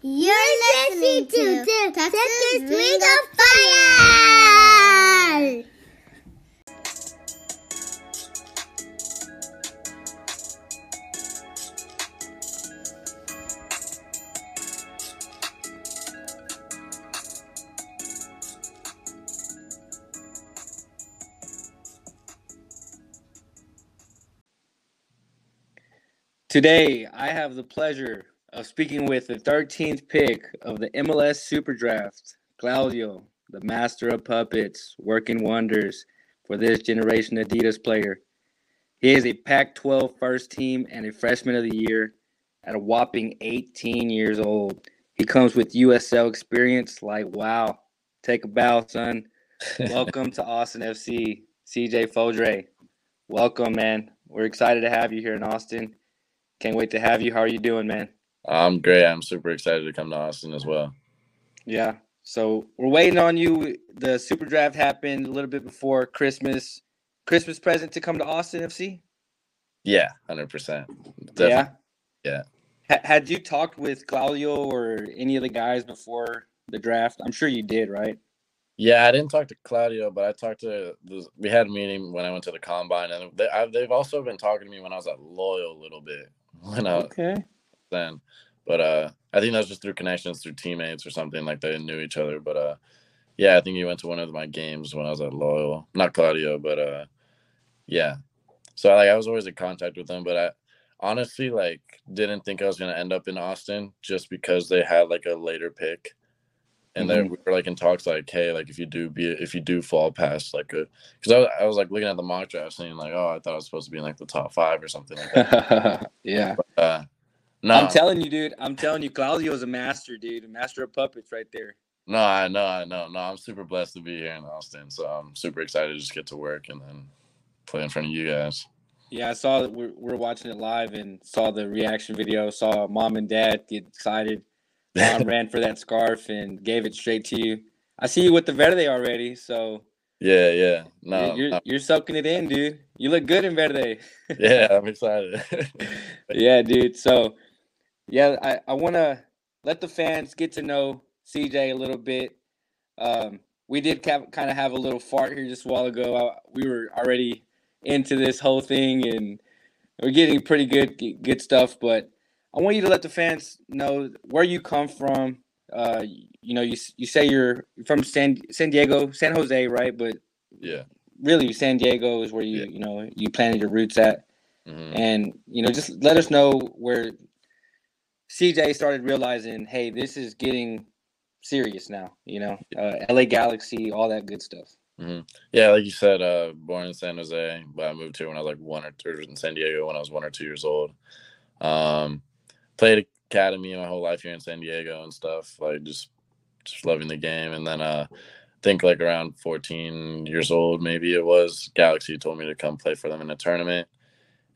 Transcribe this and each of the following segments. You're listening to Texas Ring of Fire! Today, I have the pleasure of speaking with the 13th pick of the MLS Super Draft, Claudio, the master of puppets, working wonders for this Generation Adidas player. He is a Pac-12 first team and a freshman of the year at a whopping 18 years old. He comes with USL experience like, wow, take a bow, son. Welcome to Austin FC, CJ Fodrey. Welcome, man. We're excited to have you here in Austin. Can't wait to have you. How are you doing, man? I'm great. I'm super excited to come to Austin as well. Yeah. So we're waiting on you. The Super Draft happened a little bit before Christmas. Christmas present to come to Austin FC? Yeah, 100%. Definitely. Yeah? Yeah. Had you talked with Claudio or any of the guys before the draft? I'm sure you did, right? Yeah, I didn't talk to Claudio, but I talked to – we had a meeting when I went to the Combine. And they've also been talking to me when I was at Loyola a little bit. I think that was just through connections, through teammates or something, like they knew each other. But yeah, I think he went to one of my games when I was at Loyola. Not Claudio, but yeah. So I was always in contact with him, but I honestly didn't think I was gonna end up in Austin just because they had a later pick, and then we were in talks hey, if you do fall past because I was looking at the mock draft saying oh, I thought I was supposed to be in the top 5 or something like that. Yeah. But, no, I'm telling you, dude. I'm telling you, Claudio's a master, dude. A master of puppets right there. No, I know. No, I'm super blessed to be here in Austin, so I'm super excited to just get to work and then play in front of you guys. Yeah, I saw that we're watching it live and saw the reaction video. Saw mom and dad get excited. Mom ran for that scarf and gave it straight to you. I see you with the Verde already, so. Yeah. No, you're soaking it in, dude. You look good in Verde. Yeah, I'm excited. Yeah, dude. So. Yeah, I want to let the fans get to know CJ a little bit. We did kind of have a little fart here just a while ago. We were already into this whole thing, and we're getting pretty good stuff. But I want you to let the fans know where you come from. You say you're from San Jose, right? But yeah, really, San Diego is where you planted your roots at, and just let us know where CJ started realizing, hey, this is getting serious now, LA Galaxy, all that good stuff. Mm-hmm. Yeah, like you said, born in San Jose, but I moved here when I was in San Diego when I was 1 or 2 years old. Played academy my whole life here in San Diego and stuff, just loving the game. And then I think around 14 years old, maybe it was, Galaxy told me to come play for them in a tournament.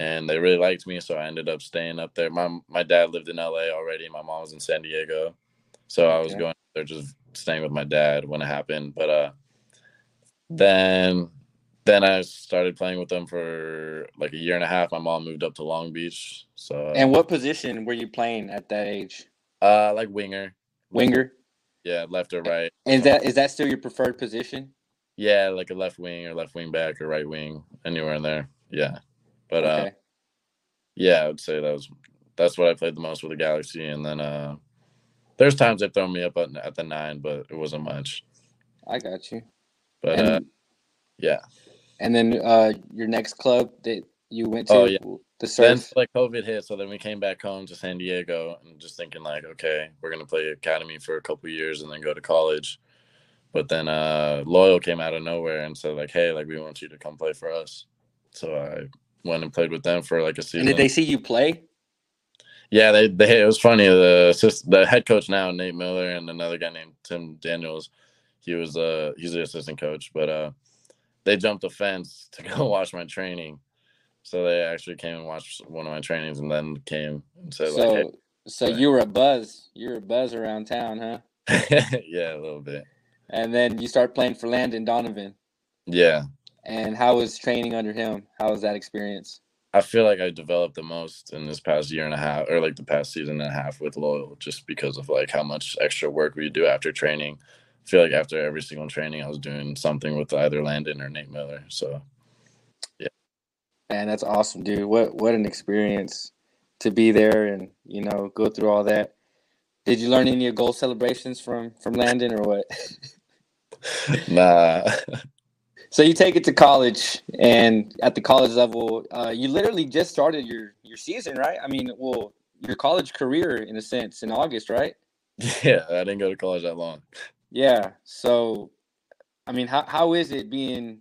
And they really liked me, so I ended up staying up there. My dad lived in LA already. My mom was in San Diego, so I was going there, just staying with my dad when it happened. But then I started playing with them for a year and a half. My mom moved up to Long Beach. So. And what position were you playing at that age? Winger. Winger. Yeah, left or right. And is that still your preferred position? Yeah, a left wing or left wing back or right wing, anywhere in there. Yeah. But, yeah, I would say that's what I played the most with the Galaxy. And then there's times they've thrown me up at the 9, but it wasn't much. I got you. But, yeah. And then your next club that you went to, the Surf. Then, COVID hit, so then we came back home to San Diego and just thinking, okay, we're going to play academy for a couple years and then go to college. But then Loyal came out of nowhere and said, hey, we want you to come play for us. So I went and played with them for a season. And did they see you play? Yeah, it was funny. The head coach now, Nate Miller, and another guy named Tim Daniels, he's the assistant coach, but they jumped the fence to go watch my training. So they actually came and watched one of my trainings and then came and said, hey. So you were a buzz. You were a buzz around town, huh? Yeah, a little bit. And then you start playing for Landon Donovan. Yeah. And how was training under him? How was that experience? I feel like I developed the most in this past year and a half, or like the past season and a half with Loyola, just because of like how much extra work we do after training. I feel like after every single training, I was doing something with either Landon or Nate Miller. So, yeah. Man, that's awesome, dude. What an experience to be there and, you know, go through all that. Did you learn any of goal celebrations from Landon or what? Nah. So you take it to college, and at the college level, you literally just started your season, right? I mean, well, your college career, in a sense, in August, right? Yeah, I didn't go to college that long. Yeah, so, I mean, how is it being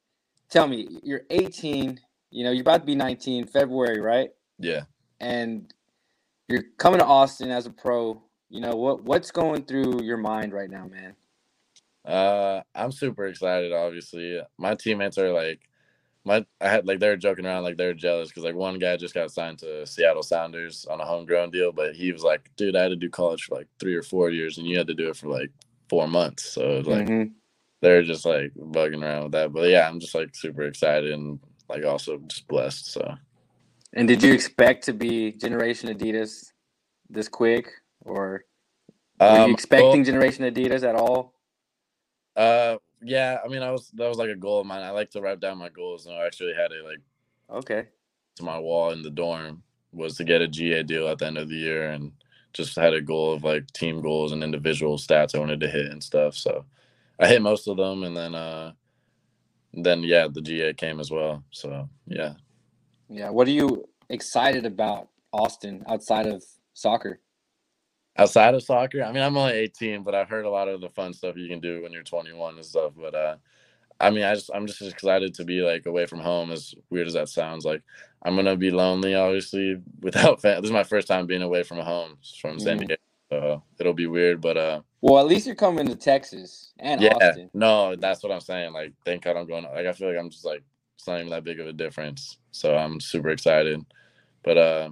– tell me, you're 18, you know, you're about to be 19 February, right? Yeah. And you're coming to Austin as a pro. You know, what's going through your mind right now, man? I'm super excited, obviously. My teammates are like, they were joking around, like they were jealous because like one guy just got signed to Seattle Sounders on a homegrown deal, but he was like, dude, I had to do college for like 3 or 4 years and you had to do it for like 4 months. So it was like, they're just like bugging around with that. But yeah, I'm just like super excited and like also just blessed. So. And did you expect to be Generation Adidas this quick, or were you expecting Generation Adidas at all? Yeah, I mean, that was like a goal of mine. I like to write down my goals, and I actually had it like to my wall in the dorm was to get a GA deal at the end of the year, and just had a goal of like team goals and individual stats I wanted to hit and stuff. So I hit most of them, and then yeah, the GA came as well. So yeah. Yeah, what are you excited about Austin outside of soccer? Outside of soccer? I mean, I'm only 18, but I've heard a lot of the fun stuff you can do when you're 21 and stuff. But, I mean, I'm just excited to be, like, away from home, as weird as that sounds. Like, I'm going to be lonely, obviously, without fans. This is my first time being away from home from San Diego. So it'll be weird, but well, at least you're coming to Texas and Austin. No, that's what I'm saying. Like, thank God I'm going. Like, I feel like I'm just, like, it's not even that big of a difference. So I'm super excited. But,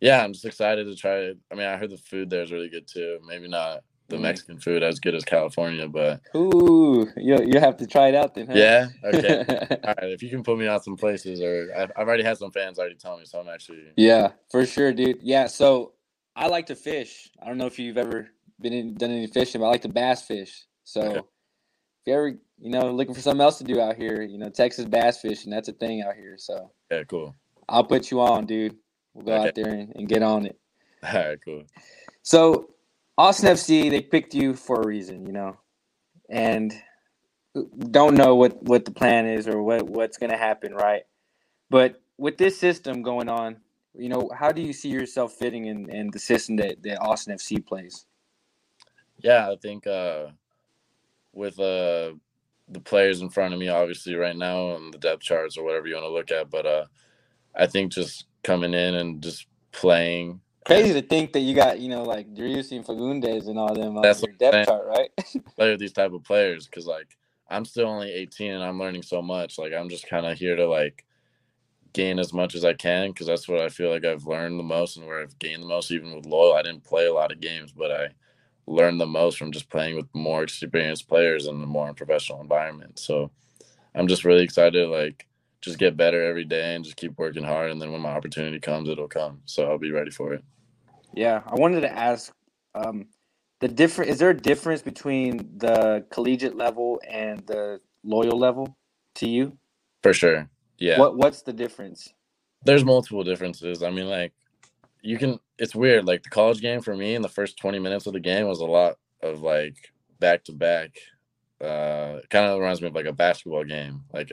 yeah, I'm just excited to try it. I mean, I heard the food there is really good, too. Maybe not the Mexican food as good as California, but... Ooh, you have to try it out then, huh? Yeah? Okay. All right, if you can put me on some places, or... I've already had some fans already tell me, so I'm actually... Yeah, for sure, dude. Yeah, so I like to fish. I don't know if you've ever done any fishing, but I like to bass fish. So if you ever... You know, looking for something else to do out here. You know, Texas bass fishing, that's a thing out here. So, yeah, cool. I'll put you on, dude. We'll go out there and get on it. All right, cool. So, Austin FC, they picked you for a reason, you know, and don't know what the plan is or what's going to happen, right? But with this system going on, you know, how do you see yourself fitting in the system that Austin FC plays? Yeah, I think with the players in front of me, obviously, right now on the depth charts or whatever you want to look at. But I think just coming in and just playing. Crazy to think that you got, you know, like Driussi and Fagundes and all them on your depth chart, right? Play with these type of players because, like, I'm still only 18 and I'm learning so much. Like, I'm just kind of here to, like, gain as much as I can because that's what I feel like I've learned the most and where I've gained the most. Even with Loyola, I didn't play a lot of games, but I learn the most from just playing with more experienced players in a more professional environment. So I'm just really excited to, like, just get better every day and just keep working hard. And then when my opportunity comes, it'll come. So I'll be ready for it. Yeah. I wanted to ask, is there a difference between the collegiate level and the Loyola level to you? For sure. Yeah. What's the difference? There's multiple differences. I mean, like, it's weird. Like, the college game for me in the first 20 minutes of the game was a lot of, like, back-to-back. It kind of reminds me of, like, a basketball game. Like,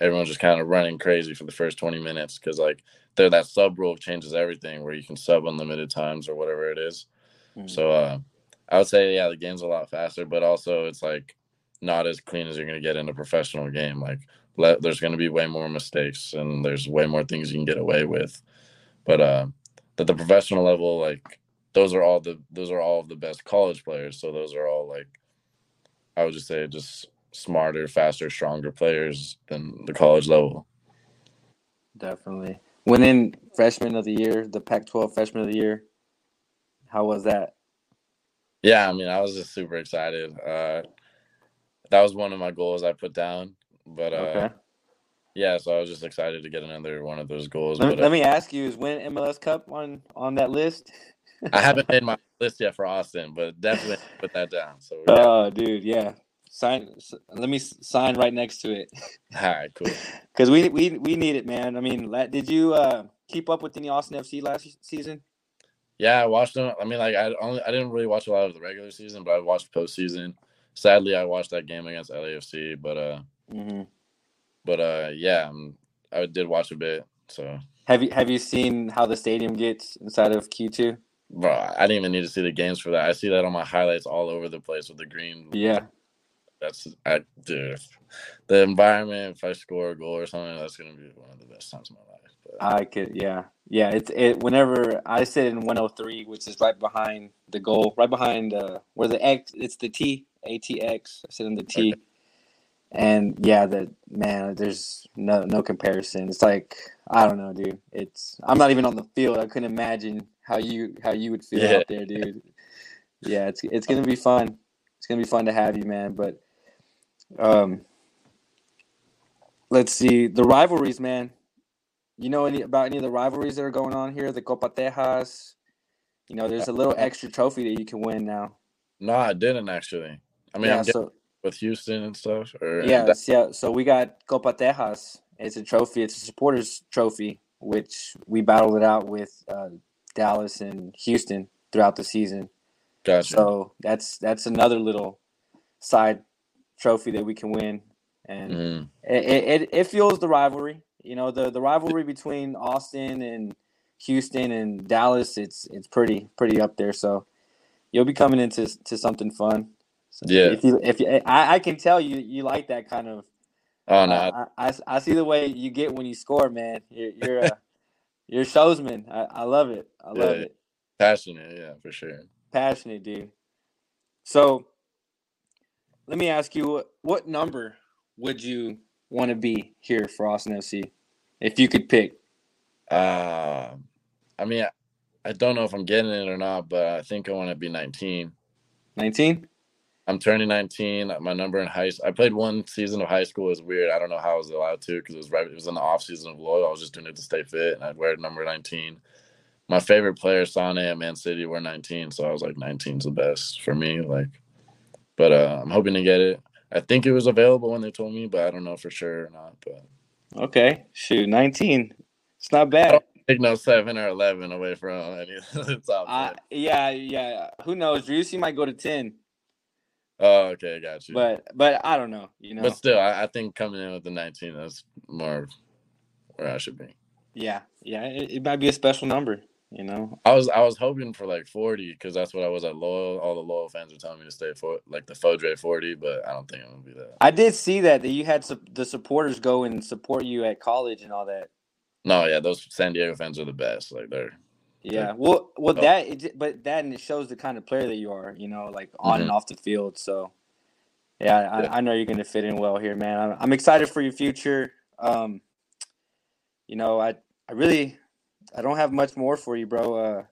everyone's just kind of running crazy for the first 20 minutes because, like, that sub rule changes everything where you can sub unlimited times or whatever it is. Mm-hmm. So I would say, yeah, the game's a lot faster, but also it's, like, not as clean as you're going to get in a professional game. Like, there's going to be way more mistakes and there's way more things you can get away with. But at the professional level, like, those are all the best college players. So those are all, like, I would just say just smarter, faster, stronger players than the college level. Definitely. Winning freshman of the year, the Pac-12 freshman of the year, how was that? Yeah, I mean, I was just super excited. That was one of my goals I put down. But Yeah, so I was just excited to get another one of those goals. Let me ask you, is winning MLS Cup on that list? I haven't made my list yet for Austin, but definitely put that down. So yeah. Oh, dude, yeah. Sign. Let me sign right next to it. All right, cool. Because we need it, man. I mean, did you keep up with any Austin FC last season? Yeah, I watched them. I mean, like I didn't really watch a lot of the regular season, but I watched postseason. Sadly, I watched that game against LAFC, but yeah, I did watch a bit. So have you seen how the stadium gets inside of Q2? Bro, I didn't even need to see the games for that. I see that on my highlights all over the place with the green. Yeah. Dude, the environment. If I score a goal or something, that's gonna be one of the best times of my life. But. Yeah. It's whenever I sit in 103, which is right behind the goal, right behind where the X. It's the T, ATX. I sit in the T, okay. And yeah, there's no comparison. It's like I don't know, dude. I'm not even on the field. I couldn't imagine how you would feel out there, dude. Yeah, it's gonna be fun. It's gonna be fun to have you, man. But. Let's see the rivalries, man. You know about any of the rivalries that are going on here? The Copa Tejas. You know, there's a little extra trophy that you can win now. No, I didn't actually. I mean, with Houston and stuff. So we got Copa Tejas. It's a trophy. It's a supporters trophy, which we battled it out with Dallas and Houston throughout the season. Gotcha. So that's another little side trophy that we can win, and it fuels the rivalry. You know, the rivalry between Austin and Houston and Dallas. It's pretty up there. So you'll be coming into something fun. So yeah. I can tell you like that kind of. Oh no! I see the way you get when you score, man. You're you're a showsman. I love it. I love it. Passionate, yeah, for sure. Passionate, dude. So. Let me ask you, what number would you want to be here for Austin FC if you could pick? I mean, I don't know if I'm getting it or not, but I think I want to be 19. 19? I'm turning 19. My number in high school. I played one season of high school. It was weird. I don't know how I was allowed to because it was in the off season of Loyola. I was just doing it to stay fit, and I'd wear number 19. My favorite player, Sané at Man City, wore 19, so I was like, 19's the best for me, like. But I'm hoping to get it. I think it was available when they told me, but I don't know for sure or not. But okay, shoot, 19. It's not bad. I don't think no 7 or 11 away from any of the top. Yeah. Who knows? Driussi might go to 10. Oh, okay, got you. But I don't know. You know. But still, I think coming in with the 19, that's more where I should be. Yeah. It might be a special number. You know, I was hoping for like 40 because that's what I was at Loyal. All the Loyal fans were telling me to stay for like the Fodrey 40, but I don't think I'm gonna be that. I did see that you had the supporters go and support you at college and all that. No, yeah, those San Diego fans are the best. Like and it shows the kind of player that you are. You know, like on and off the field. So I know you're gonna fit in well here, man. I'm excited for your future. You know, I don't have much more for you, bro.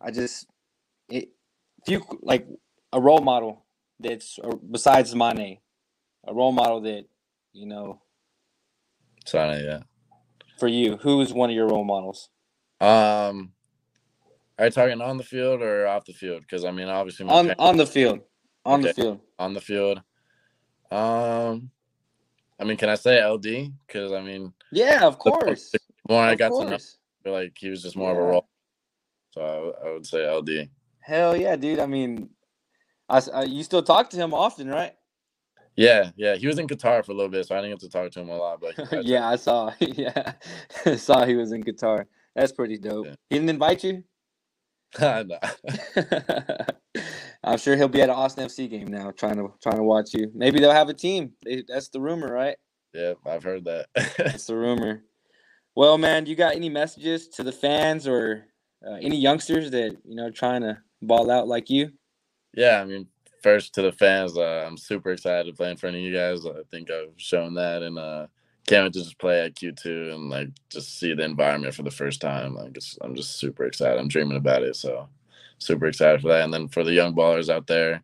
I just – if you – like a role model that's – besides Mane, a role model that, you know – Sané, yeah. For you, who is one of your role models? Are you talking on the field or off the field? Because, I mean, obviously – on the field. On the field. I mean, can I say LD? Because, I mean – Yeah, of course. Like he was just more of a role, so I would say LD. Hell yeah, dude! I mean, you still talk to him often, right? Yeah. He was in Qatar for a little bit, so I didn't get to talk to him a lot. But I saw. Yeah, I saw he was in Qatar. That's pretty dope. Yeah. He didn't invite you? No. I'm sure he'll be at an Austin FC game now, trying to watch you. Maybe they'll have a team. That's the rumor, right? Yeah, I've heard that. That's the rumor. Well, man, you got any messages to the fans or any youngsters that, you know, trying to ball out like you? Yeah, I mean, first to the fans, I'm super excited to play in front of you guys. I think I've shown that, and can't wait to just play at Q2 and, like, just see the environment for the first time. Like, I'm just super excited. I'm dreaming about it, so super excited for that. And then for the young ballers out there,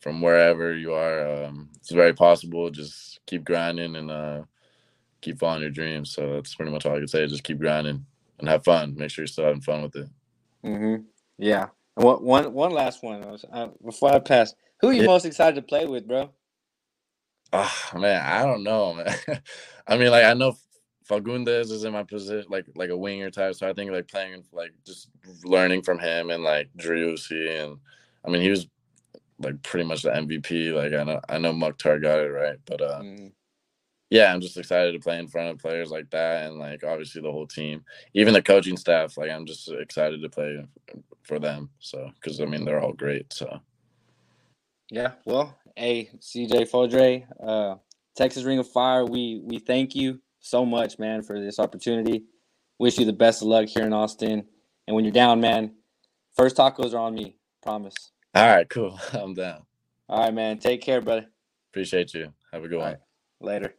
from wherever you are, it's very possible. Just keep grinding and keep following your dreams. So that's pretty much all I can say. Just keep grinding and have fun. Make sure you're still having fun with it. Mm-hmm. Yeah. One last one before I pass. Who are you most excited to play with, bro? Oh, man, I don't know, man. I mean, like, I know Fagundes is in my position, like a winger type. So I think, like, playing, like, just learning from him and, like, Driussi. And, I mean, he was, like, pretty much the MVP. Like, I know Mukhtar got it right. But, yeah, I'm just excited to play in front of players like that and, like, obviously the whole team. Even the coaching staff, like, I'm just excited to play for them. So, because, I mean, they're all great. So, yeah, well. Hey, CJ Fodrey, Texas Ring of Fire, we thank you so much, man, for this opportunity. Wish you the best of luck here in Austin. And when you're down, man, first tacos are on me, promise. All right, cool. I'm down. All right, man. Take care, buddy. Appreciate you. Have a good one. Right. Later.